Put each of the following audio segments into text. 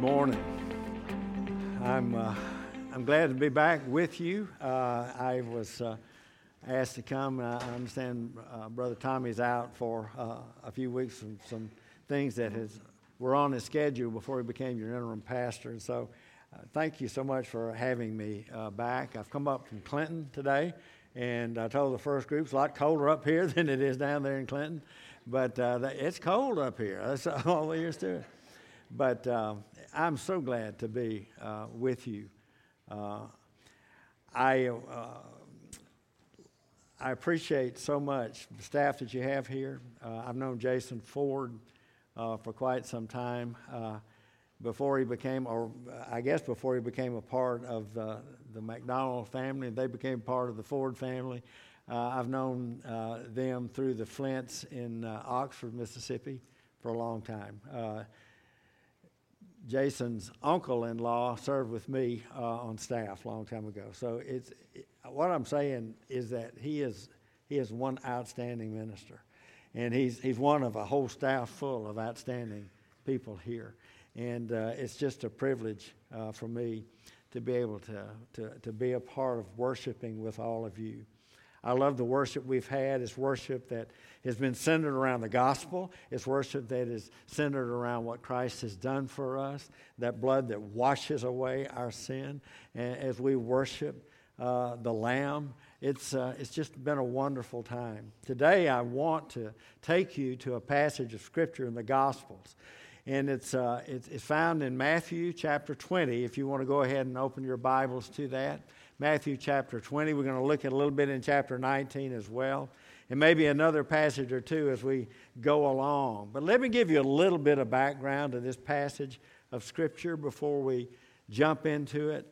Good morning. I'm glad to be back with you. I was asked to come, and I understand Brother Tommy's out for a few weeks and some things that were on his schedule before he became your interim pastor. And so thank you so much for having me back. I've come up from Clinton today, and I told the first group it's a lot colder up here than it is down there in Clinton. But it's cold up here. That's all there is to it. But I'm so glad to be with you. I appreciate so much the staff that you have here. I've known Jason Ford for quite some time before he became a part of the McDonald family. They became part of the Ford family. I've known them through the Flints in Oxford, Mississippi, for a long time. Jason's uncle-in-law served with me on staff a long time ago. So what I'm saying is that he is one outstanding minister, and he's one of a whole staff full of outstanding people here. And it's just a privilege for me to be able to be a part of worshiping with all of you. I love the worship we've had. It's worship that has been centered around the gospel. It's worship that is centered around what Christ has done for us, that blood that washes away our sin. And as we worship the Lamb, it's just been a wonderful time. Today I want to take you to a passage of Scripture in the Gospels. And it's found in Matthew chapter 20, if you want to go ahead and open your Bibles to that. Matthew chapter 20. We're going to look at a little bit in chapter 19 as well, and maybe another passage or two as we go along. But let me give you a little bit of background to this passage of Scripture before we jump into it.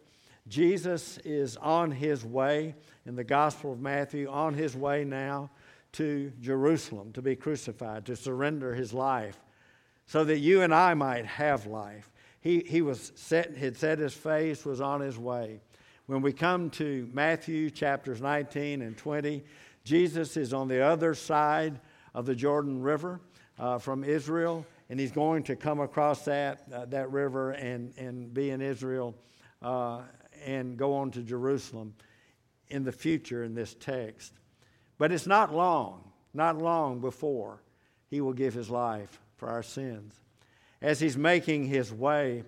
Jesus is on his way in the Gospel of Matthew, on his way now to Jerusalem to be crucified, to surrender his life so that you and I might have life. He had set his face, was on his way. When we come to Matthew chapters 19 and 20, Jesus is on the other side of the Jordan River from Israel, and he's going to come across that river and be in Israel and go on to Jerusalem in the future in this text. But it's not long before he will give his life for our sins. As he's making his way,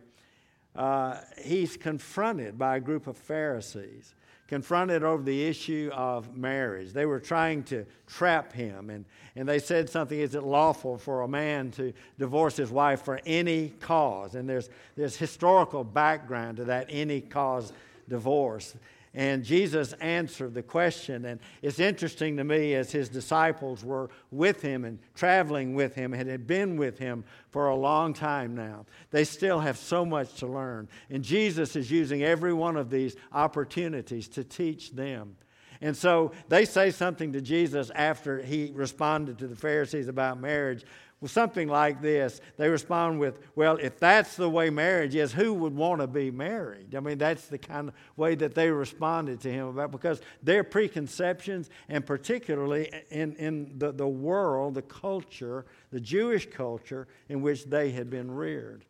he's confronted by a group of Pharisees, confronted over the issue of marriage. They were trying to trap him, and they said something, is it lawful for a man to divorce his wife for any cause? And there's historical background to that any cause divorce. And Jesus answered the question, and it's interesting to me as his disciples were with him and traveling with him and had been with him for a long time now. They still have so much to learn, and Jesus is using every one of these opportunities to teach them. And so they say something to Jesus after he responded to the Pharisees about marriage. Well, something like this. They respond with, well, if that's the way marriage is, who would want to be married? I mean, that's the kind of way that they responded to him about, because their preconceptions, and particularly in the world, the culture, the Jewish culture in which they had been reared.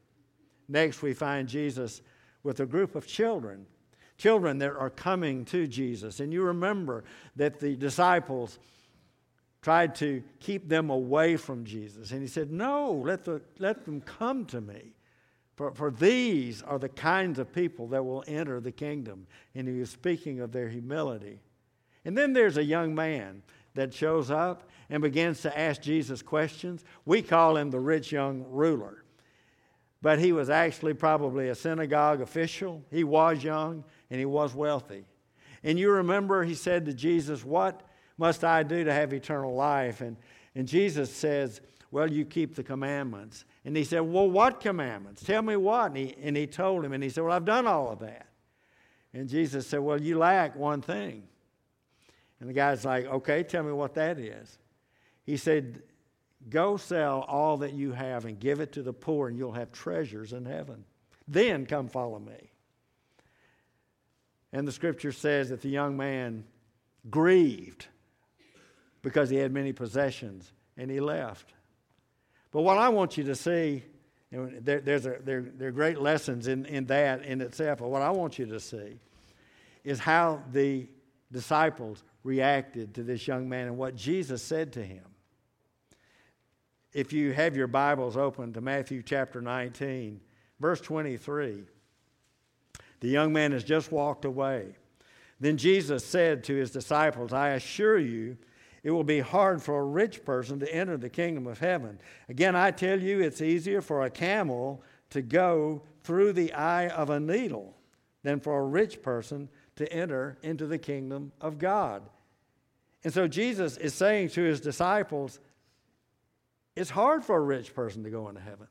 Next, we find Jesus with a group of children that are coming to Jesus. And you remember that the disciples tried to keep them away from Jesus. And he said, no, let them come to me. For these are the kinds of people that will enter the kingdom. And he was speaking of their humility. And then there's a young man that shows up and begins to ask Jesus questions. We call him the rich young ruler. But he was actually probably a synagogue official. He was young and he was wealthy. And you remember he said to Jesus, what must I do to have eternal life? And Jesus says, well, you keep the commandments. And he said, well, what commandments? Tell me what? And he told him, and he said, well, I've done all of that. And Jesus said, well, you lack one thing. And the guy's like, okay, tell me what that is. He said, go sell all that you have and give it to the poor, and you'll have treasures in heaven. Then come follow me. And the Scripture says that the young man grieved because he had many possessions, and he left. But what I want you to see And there are great lessons in that in itself. But what I want you to see is how the disciples reacted to this young man and what Jesus said to him. If you have your Bibles open to Matthew chapter 19, verse 23, the young man has just walked away. Then Jesus said to his disciples, I assure you, it will be hard for a rich person to enter the kingdom of heaven. Again, I tell you, it's easier for a camel to go through the eye of a needle than for a rich person to enter into the kingdom of God. And so Jesus is saying to his disciples, it's hard for a rich person to go into heaven.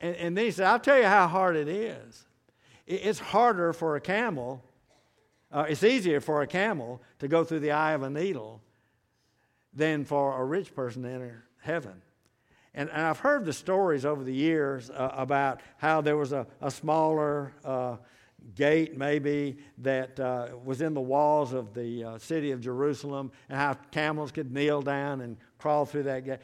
And then he said, I'll tell you how hard it is. It's harder for a camel. It's easier for a camel to go through the eye of a needle than for a rich person to enter heaven. And I've heard the stories over the years about how there was a smaller gate maybe that was in the walls of the city of Jerusalem, and how camels could kneel down and crawl through that gate.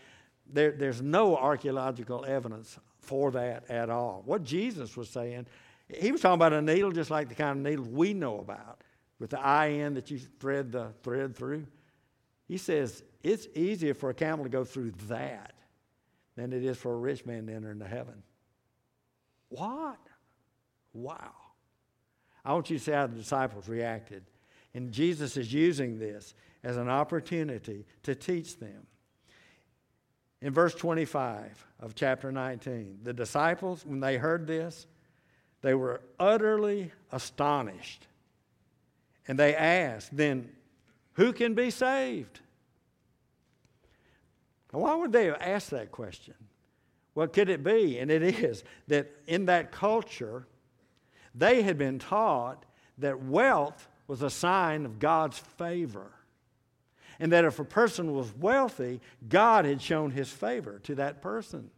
There's no archaeological evidence for that at all. What Jesus was saying, he was talking about a needle just like the kind of needle we know about, with the eye end that you thread the thread through. He says, it's easier for a camel to go through that than it is for a rich man to enter into heaven. What? Wow. I want you to see how the disciples reacted. And Jesus is using this as an opportunity to teach them. In verse 25 of chapter 19, the disciples, when they heard this, they were utterly astonished. And they asked, then, who can be saved? Now, why would they have asked that question? What could it be? And it is that in that culture, they had been taught that wealth was a sign of God's favor. And that if a person was wealthy, God had shown his favor to that person.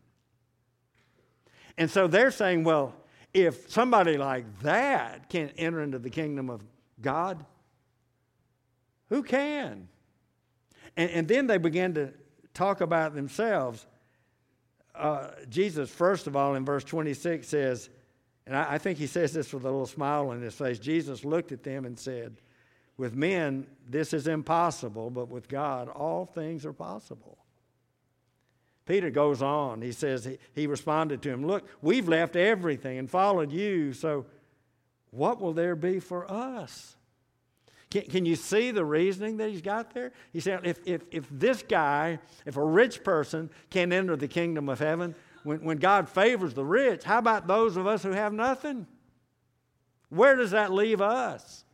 And so they're saying, well, if somebody like that can't enter into the kingdom of God, who can? And then they began to talk about themselves. Jesus, first of all, in verse 26 says, and I think he says this with a little smile on his face, Jesus looked at them and said, with men, this is impossible, but with God, all things are possible. Peter goes on. He says, he responded to him, look, we've left everything and followed you, so what will there be for us? Can you see the reasoning that he's got there? He said, if this guy, if a rich person can enter the kingdom of heaven, when God favors the rich, how about those of us who have nothing? Where does that leave us?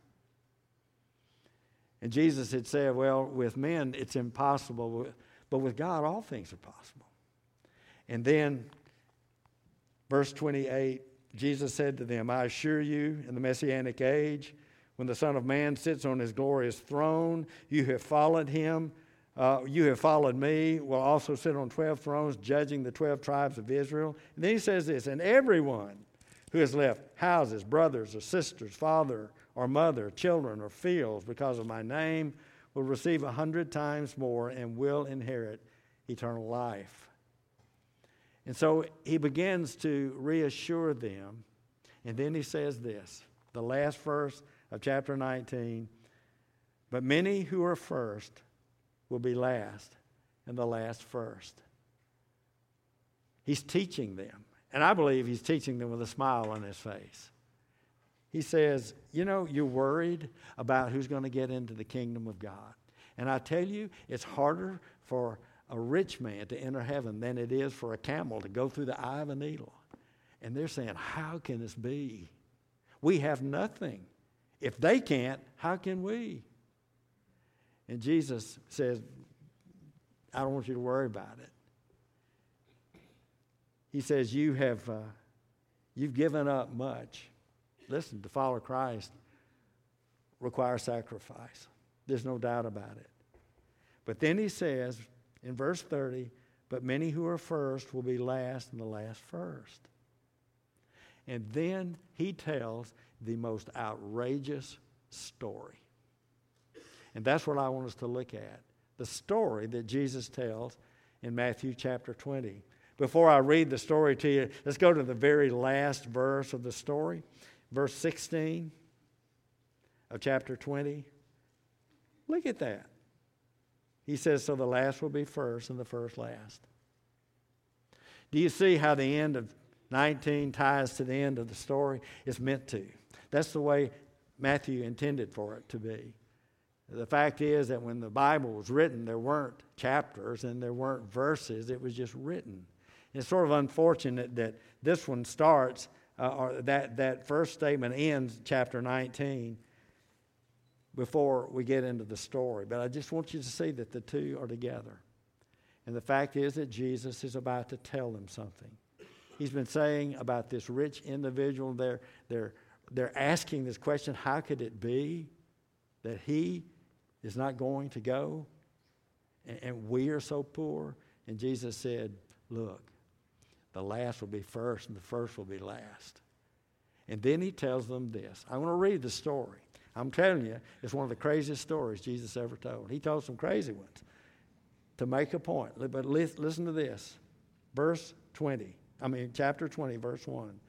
And Jesus had said, well, with men it's impossible, but with God all things are possible. And then, verse 28, Jesus said to them, I assure you, in the Messianic age, when the Son of Man sits on his glorious throne, you have followed him. You have followed me. Will also sit on 12 thrones, judging the 12 tribes of Israel. And then he says this, and everyone who has left houses, brothers or sisters, father or mother, children or fields, because of my name, will receive 100 times more and will inherit eternal life. And so he begins to reassure them. And then he says this, the last verse of chapter 19, but many who are first will be last, and the last first. He's teaching them, and I believe he's teaching them with a smile on his face. He says, you know, you're worried about who's going to get into the kingdom of God. And I tell you, it's harder for a rich man to enter heaven than it is for a camel to go through the eye of a needle. And they're saying, how can this be? We have nothing. If they can't, how can we? And Jesus says, I don't want you to worry about it. He says, you've given up much. Listen, to follow Christ requires sacrifice. There's no doubt about it. But then he says in verse 30, but many who are first will be last, and the last first. And then he tells the most outrageous story. And that's what I want us to look at. The story that Jesus tells in Matthew chapter 20. Before I read the story to you, let's go to the very last verse of the story. Verse 16 of chapter 20. Look at that. He says, so the last will be first and the first last. Do you see how the end of 19 ties to the end of the story? It's meant to. That's the way Matthew intended for it to be. The fact is that when the Bible was written, there weren't chapters and there weren't verses. It was just written. It's sort of unfortunate that this one starts, or that first statement ends chapter 19 before we get into the story. But I just want you to see that the two are together. And the fact is that Jesus is about to tell them something. He's been saying about this rich individual. They're asking this question, how could it be that he is not going to go and we are so poor? And Jesus said, look, the last will be first and the first will be last. And then he tells them this. I want to read the story. I'm telling you, it's one of the craziest stories Jesus ever told. He told some crazy ones to make a point. But listen to this. Chapter 20, verse 1.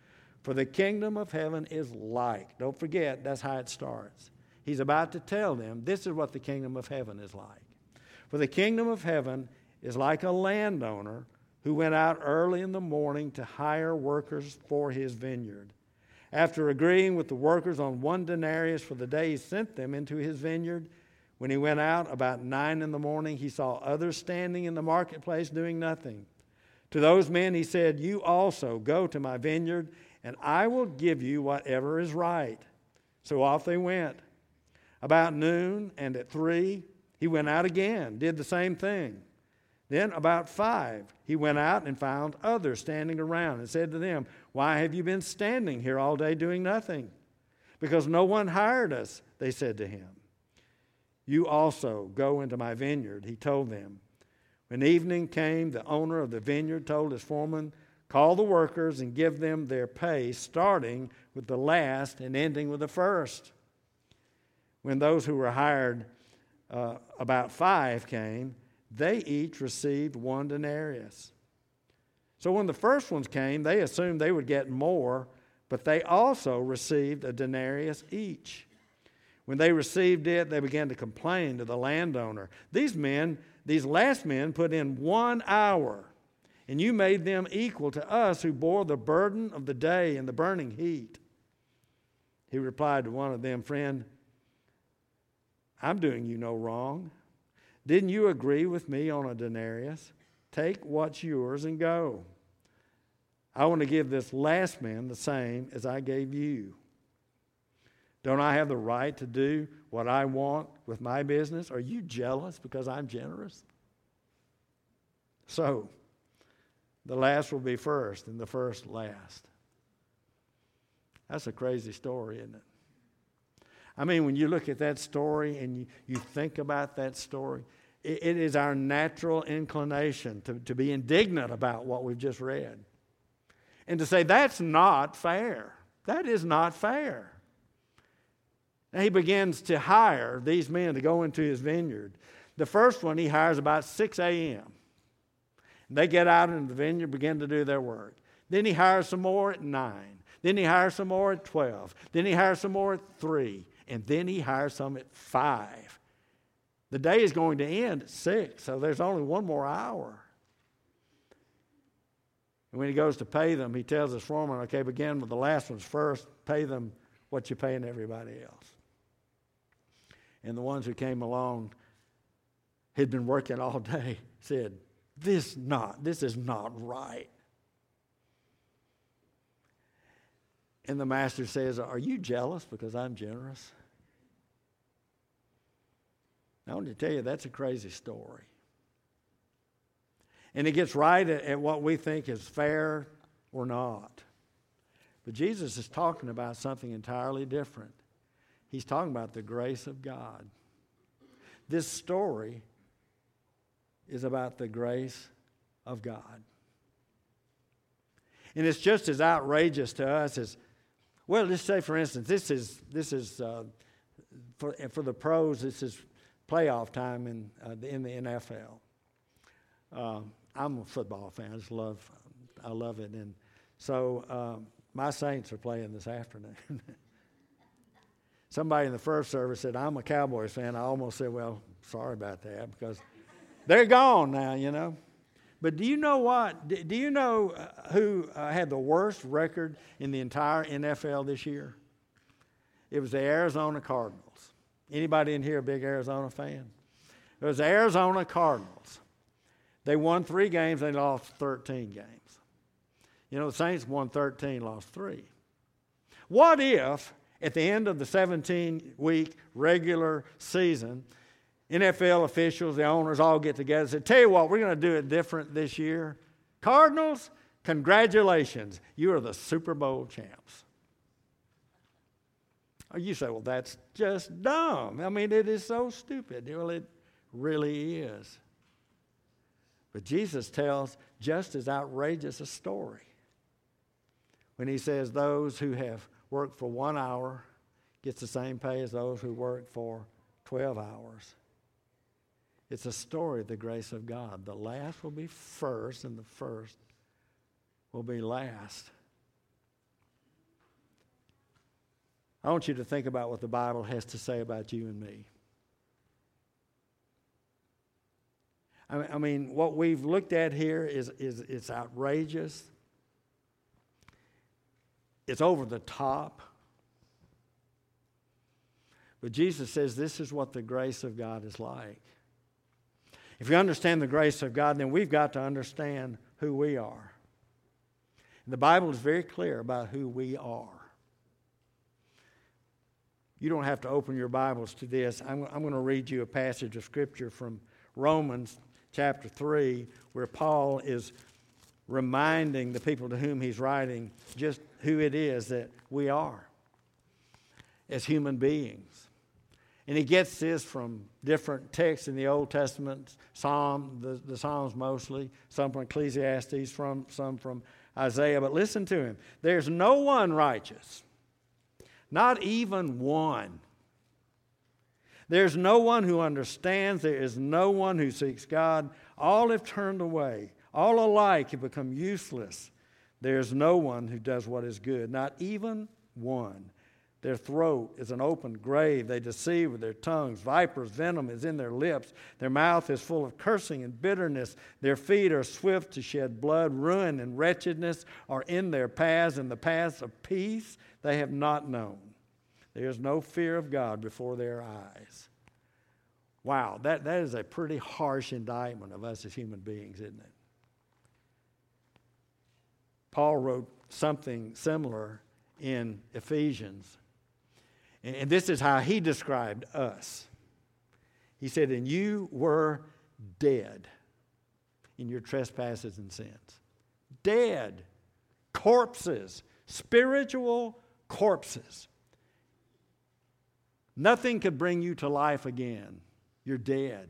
For the kingdom of heaven is like. Don't forget, that's how it starts. He's about to tell them, this is what the kingdom of heaven is like. For the kingdom of heaven is like a landowner who went out early in the morning to hire workers for his vineyard. After agreeing with the workers on 1 denarius for the day, he sent them into his vineyard. When he went out about 9 in the morning, he saw others standing in the marketplace doing nothing. To those men he said, you also go to my vineyard, and I will give you whatever is right. So off they went. About noon and at 3, he went out again, did the same thing. Then about 5, he went out and found others standing around and said to them, why have you been standing here all day doing nothing? Because no one hired us, they said to him. You also go into my vineyard, he told them. When evening came, the owner of the vineyard told his foreman, call the workers and give them their pay, starting with the last and ending with the first. When those who were hired about 5 came, they each received 1 denarius. So when the first ones came, they assumed they would get more, but they also received a denarius each. When they received it, they began to complain to the landowner. These last men put in 1 hour, and you made them equal to us who bore the burden of the day and the burning heat. He replied to one of them, friend, I'm doing you no wrong. Didn't you agree with me on a denarius? Take what's yours and go. I want to give this last man the same as I gave you. Don't I have the right to do what I want with my business? Are you jealous because I'm generous? So, the last will be first and the first last. That's a crazy story, isn't it? I mean, when you look at that story and you think about that story, it is our natural inclination to be indignant about what we've just read and to say, that's not fair. That is not fair. Now, he begins to hire these men to go into his vineyard. The first one he hires about 6 a.m. They get out into the vineyard, begin to do their work. Then he hires some more at 9. Then he hires some more at 12. Then he hires some more at 3. And then he hires some at 5. The day is going to end at 6, so there's only 1 more hour. And when he goes to pay them, he tells his foreman, okay, begin with the last ones first, pay them what you're paying everybody else. And the ones who came along, had been working all day, said, this is not right. And the master says, are you jealous because I'm generous? I want to tell you, that's a crazy story. And it gets right at what we think is fair or not. But Jesus is talking about something entirely different. He's talking about the grace of God. This story is about the grace of God. And it's just as outrageous to us as, well, let's say, for instance, this is for the pros. This is playoff time in the NFL. I'm a football fan. I love it. And so my Saints are playing this afternoon. Somebody in the first service said, I'm a Cowboys fan. I almost said, well, sorry about that, because they're gone now, you know. But do you know what? Do you know who had the worst record in the entire NFL this year? It was the Arizona Cardinals. Anybody in here a big Arizona fan? It was the Arizona Cardinals. They won 3 games. They lost 13 games. You know, the Saints won 13, lost 3. What if at the end of the 17-week regular season, NFL officials, the owners, all get together and say, tell you what, we're going to do it different this year. Cardinals, congratulations. You are the Super Bowl champs. You say, well, that's just dumb. I mean, it is so stupid. Well, it really is. But Jesus tells just as outrageous a story when he says those who have worked for 1 hour gets the same pay as those who work for 12 hours. It's a story of the grace of God. The last will be first, and the first will be last. I want you to think about what the Bible has to say about you and me. I mean, what we've looked at here is it's outrageous. It's over the top. But Jesus says this is what the grace of God is like. If you understand the grace of God, then we've got to understand who we are. And the Bible is very clear about who we are. You don't have to open your Bibles to this. I'm going to read you a passage of Scripture from Romans chapter 3, where Paul is reminding the people to whom he's writing just who it is that we are as human beings. And he gets this from different texts in the Old Testament, Psalm, the Psalms mostly, some from Ecclesiastes, some from Isaiah. But listen to him. There's no one righteous, not even one. There's no one who understands. There is no one who seeks God. All have turned away. All alike have become useless. There's no one who does what is good, not even one. Their throat is an open grave. They deceive with their tongues. Viper's venom is in their lips. Their mouth is full of cursing and bitterness. Their feet are swift to shed blood. Ruin and wretchedness are in their paths, and the paths of peace they have not known. There is no fear of God before their eyes. Wow, that is a pretty harsh indictment of us as human beings, isn't it? Paul wrote something similar in Ephesians. And this is how he described us. He said, and you were dead in your trespasses and sins. Dead. Corpses. Spiritual corpses. Nothing could bring you to life again. You're dead.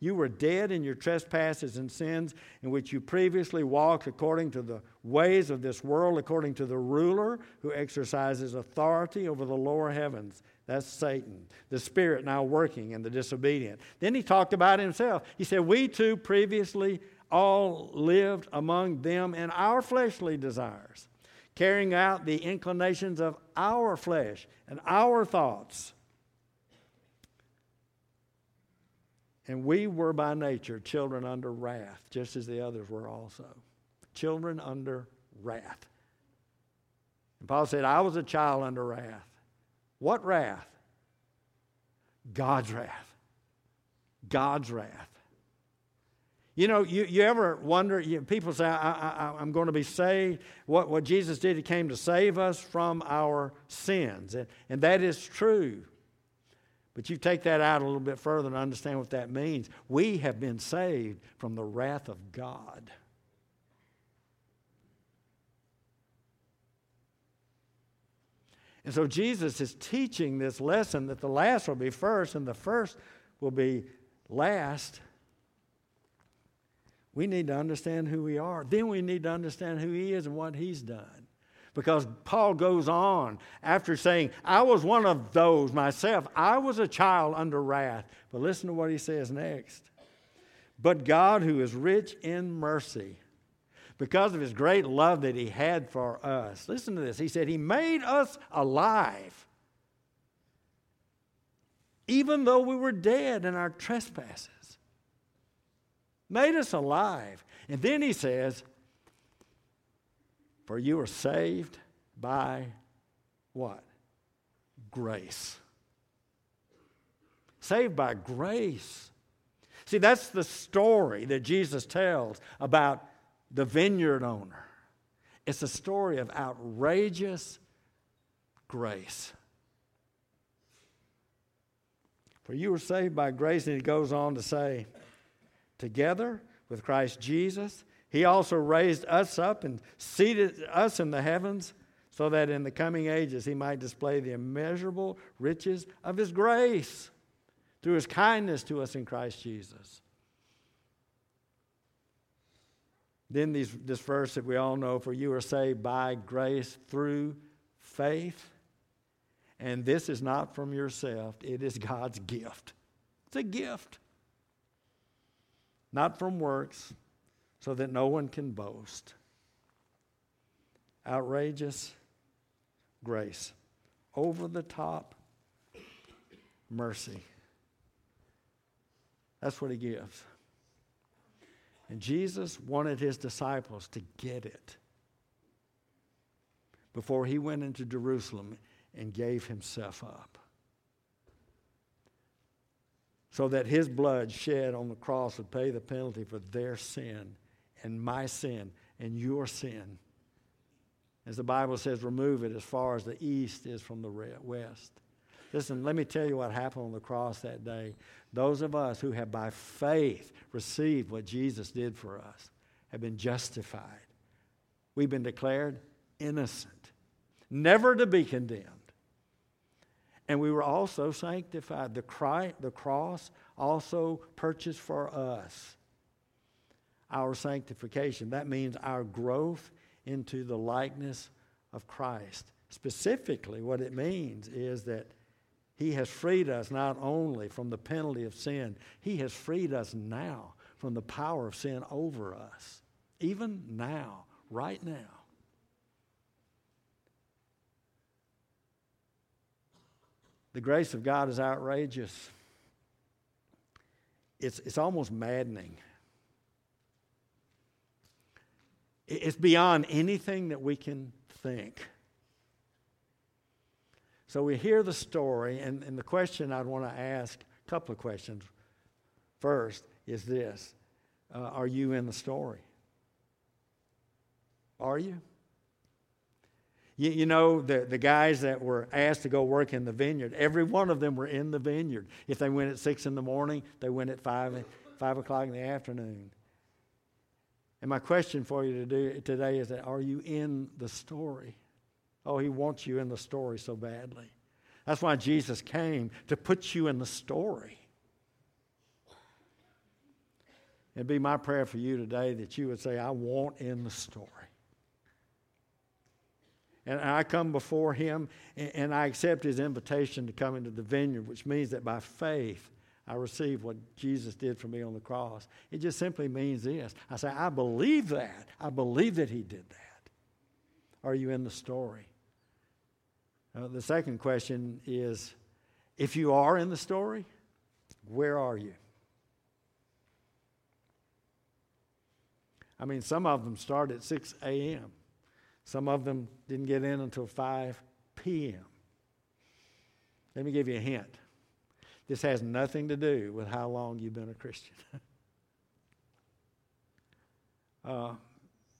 You were dead in your trespasses and sins in which you previously walked according to the ways of this world, according to the ruler who exercises authority over the lower heavens. That's Satan, the spirit now working in the disobedient. Then he talked about himself. He said, we too previously all lived among them in our fleshly desires, carrying out the inclinations of our flesh and our thoughts. And we were by nature children under wrath, just as the others were also. Children under wrath. And Paul said, I was a child under wrath. What wrath? God's wrath. God's wrath. You know, you ever wonder, people say, I'm going to be saved. What Jesus did, he came to save us from our sins. And that is true. But you take that out a little bit further and understand what that means. We have been saved from the wrath of God. And so Jesus is teaching this lesson that the last will be first and the first will be last. We need to understand who we are. Then we need to understand who he is and what he's done. Because Paul goes on after saying, I was one of those myself. I was a child under wrath. But listen to what he says next. But God, who is rich in mercy, because of his great love that he had for us. Listen to this. He said, he made us alive, even though we were dead in our trespasses. Made us alive. And then he says, for you are saved by what? Grace. Saved by grace. See, that's the story that Jesus tells about the vineyard owner. It's a story of outrageous grace. For you were saved by grace, and he goes on to say, together with Christ Jesus, he also raised us up and seated us in the heavens, so that in the coming ages he might display the immeasurable riches of his grace through his kindness to us in Christ Jesus. Then this verse that we all know, for you are saved by grace through faith. And this is not from yourself. It is God's gift. It's a gift. Not from works, so that no one can boast. Outrageous grace. Over-the-top mercy. That's what he gives. And Jesus wanted his disciples to get it before he went into Jerusalem and gave himself up, so that his blood shed on the cross would pay the penalty for their sin and my sin and your sin. As the Bible says, remove it as far as the east is from the west. Listen, let me tell you what happened on the cross that day. Those of us who have by faith received what Jesus did for us have been justified. We've been declared innocent, never to be condemned. And we were also sanctified. The cross also purchased for us our sanctification. That means our growth into the likeness of Christ. Specifically, what it means is that he has freed us not only from the penalty of sin, he has freed us now from the power of sin over us. Even now, right now. The grace of God is outrageous. It's almost maddening. It's beyond anything that we can think. So we hear the story, and the question I'd want to ask, a couple of questions. First is this. Are you in the story? Are you? You know, the guys that were asked to go work in the vineyard, every one of them were in the vineyard. If they went at 6 in the morning, they went at 5 o'clock in the afternoon. And my question for you today is that, are you in the story? Oh, he wants you in the story so badly. That's why Jesus came, to put you in the story. It'd be my prayer for you today that you would say, I want in the story. And I come before him, and I accept his invitation to come into the vineyard, which means that by faith I receive what Jesus did for me on the cross. It just simply means this. I say, I believe that. I believe that he did that. Are you in the story? The second question is, if you are in the story, where are you? I mean, some of them start at 6 a.m. Some of them didn't get in until 5 p.m. Let me give you a hint. This has nothing to do with how long you've been a Christian.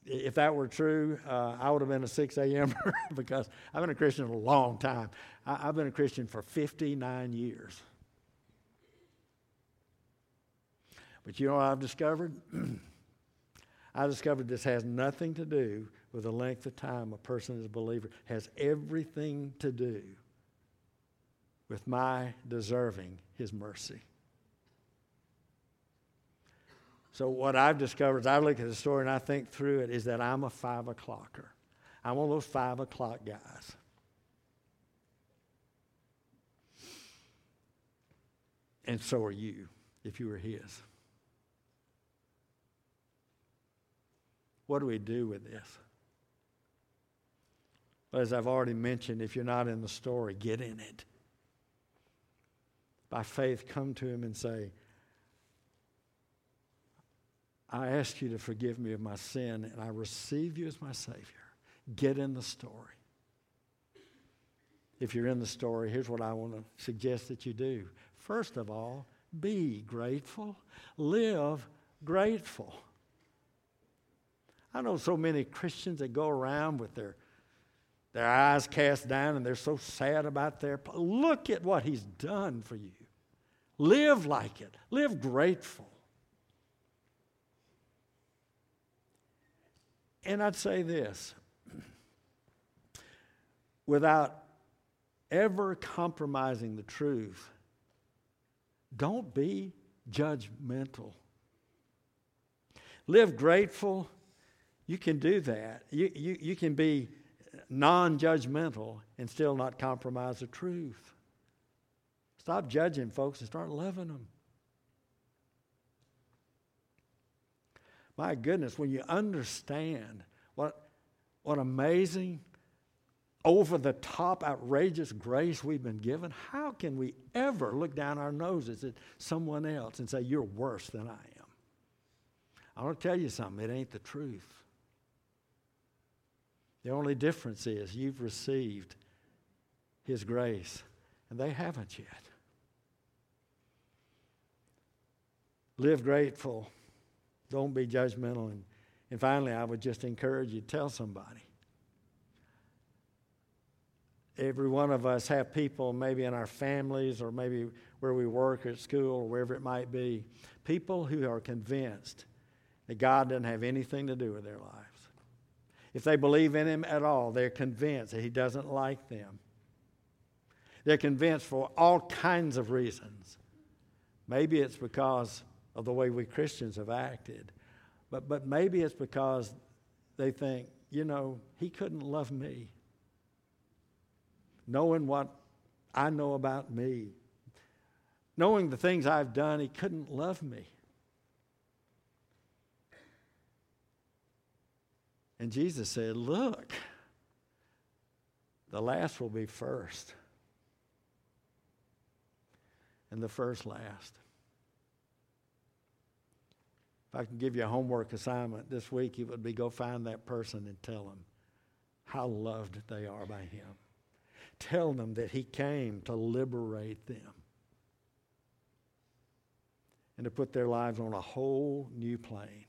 If that were true, I would have been a 6 a.m. because I've been a Christian a long time. I've been a Christian for 59 years. But you know what I've discovered? I discovered this has nothing to do with the length of time a person is a believer. Has everything to do with my deserving his mercy. So what I've discovered as I look at the story and I think through it is that I'm a 5 o'clocker. I'm one of those 5 o'clock guys. And so are you, if you were his. What do we do with this? Well, as I've already mentioned, if you're not in the story, get in it. By faith, come to him and say, I ask you to forgive me of my sin, and I receive you as my Savior. Get in the story. If you're in the story, here's what I want to suggest that you do. First of all, be grateful. Live grateful. I know so many Christians that go around with their eyes cast down and they're so sad about their... Look at what he's done for you. Live like it. Live grateful. And I'd say this. Without ever compromising the truth, don't be judgmental. Live grateful. You can do that. You can be non-judgmental and still not compromise the truth. Stop judging folks and start loving them. My goodness, when you understand what amazing, over-the-top, outrageous grace we've been given, how can we ever look down our noses at someone else and say, you're worse than I am? I want to tell you something. It ain't the truth. The only difference is you've received his grace, and they haven't yet. Live grateful. Don't be judgmental. And finally, I would just encourage you to tell somebody. Every one of us have people maybe in our families or maybe where we work or at school or wherever it might be, people who are convinced that God doesn't have anything to do with their lives. If they believe in him at all, they're convinced that he doesn't like them. They're convinced for all kinds of reasons. Maybe it's because of the way we Christians have acted, but maybe it's because they think, he couldn't love me. Knowing what I know about me, knowing the things I've done, he couldn't love me. And Jesus said, look, the last will be first, and the first last. If I can give you a homework assignment this week, it would be go find that person and tell them how loved they are by him. Tell them that he came to liberate them and to put their lives on a whole new plane.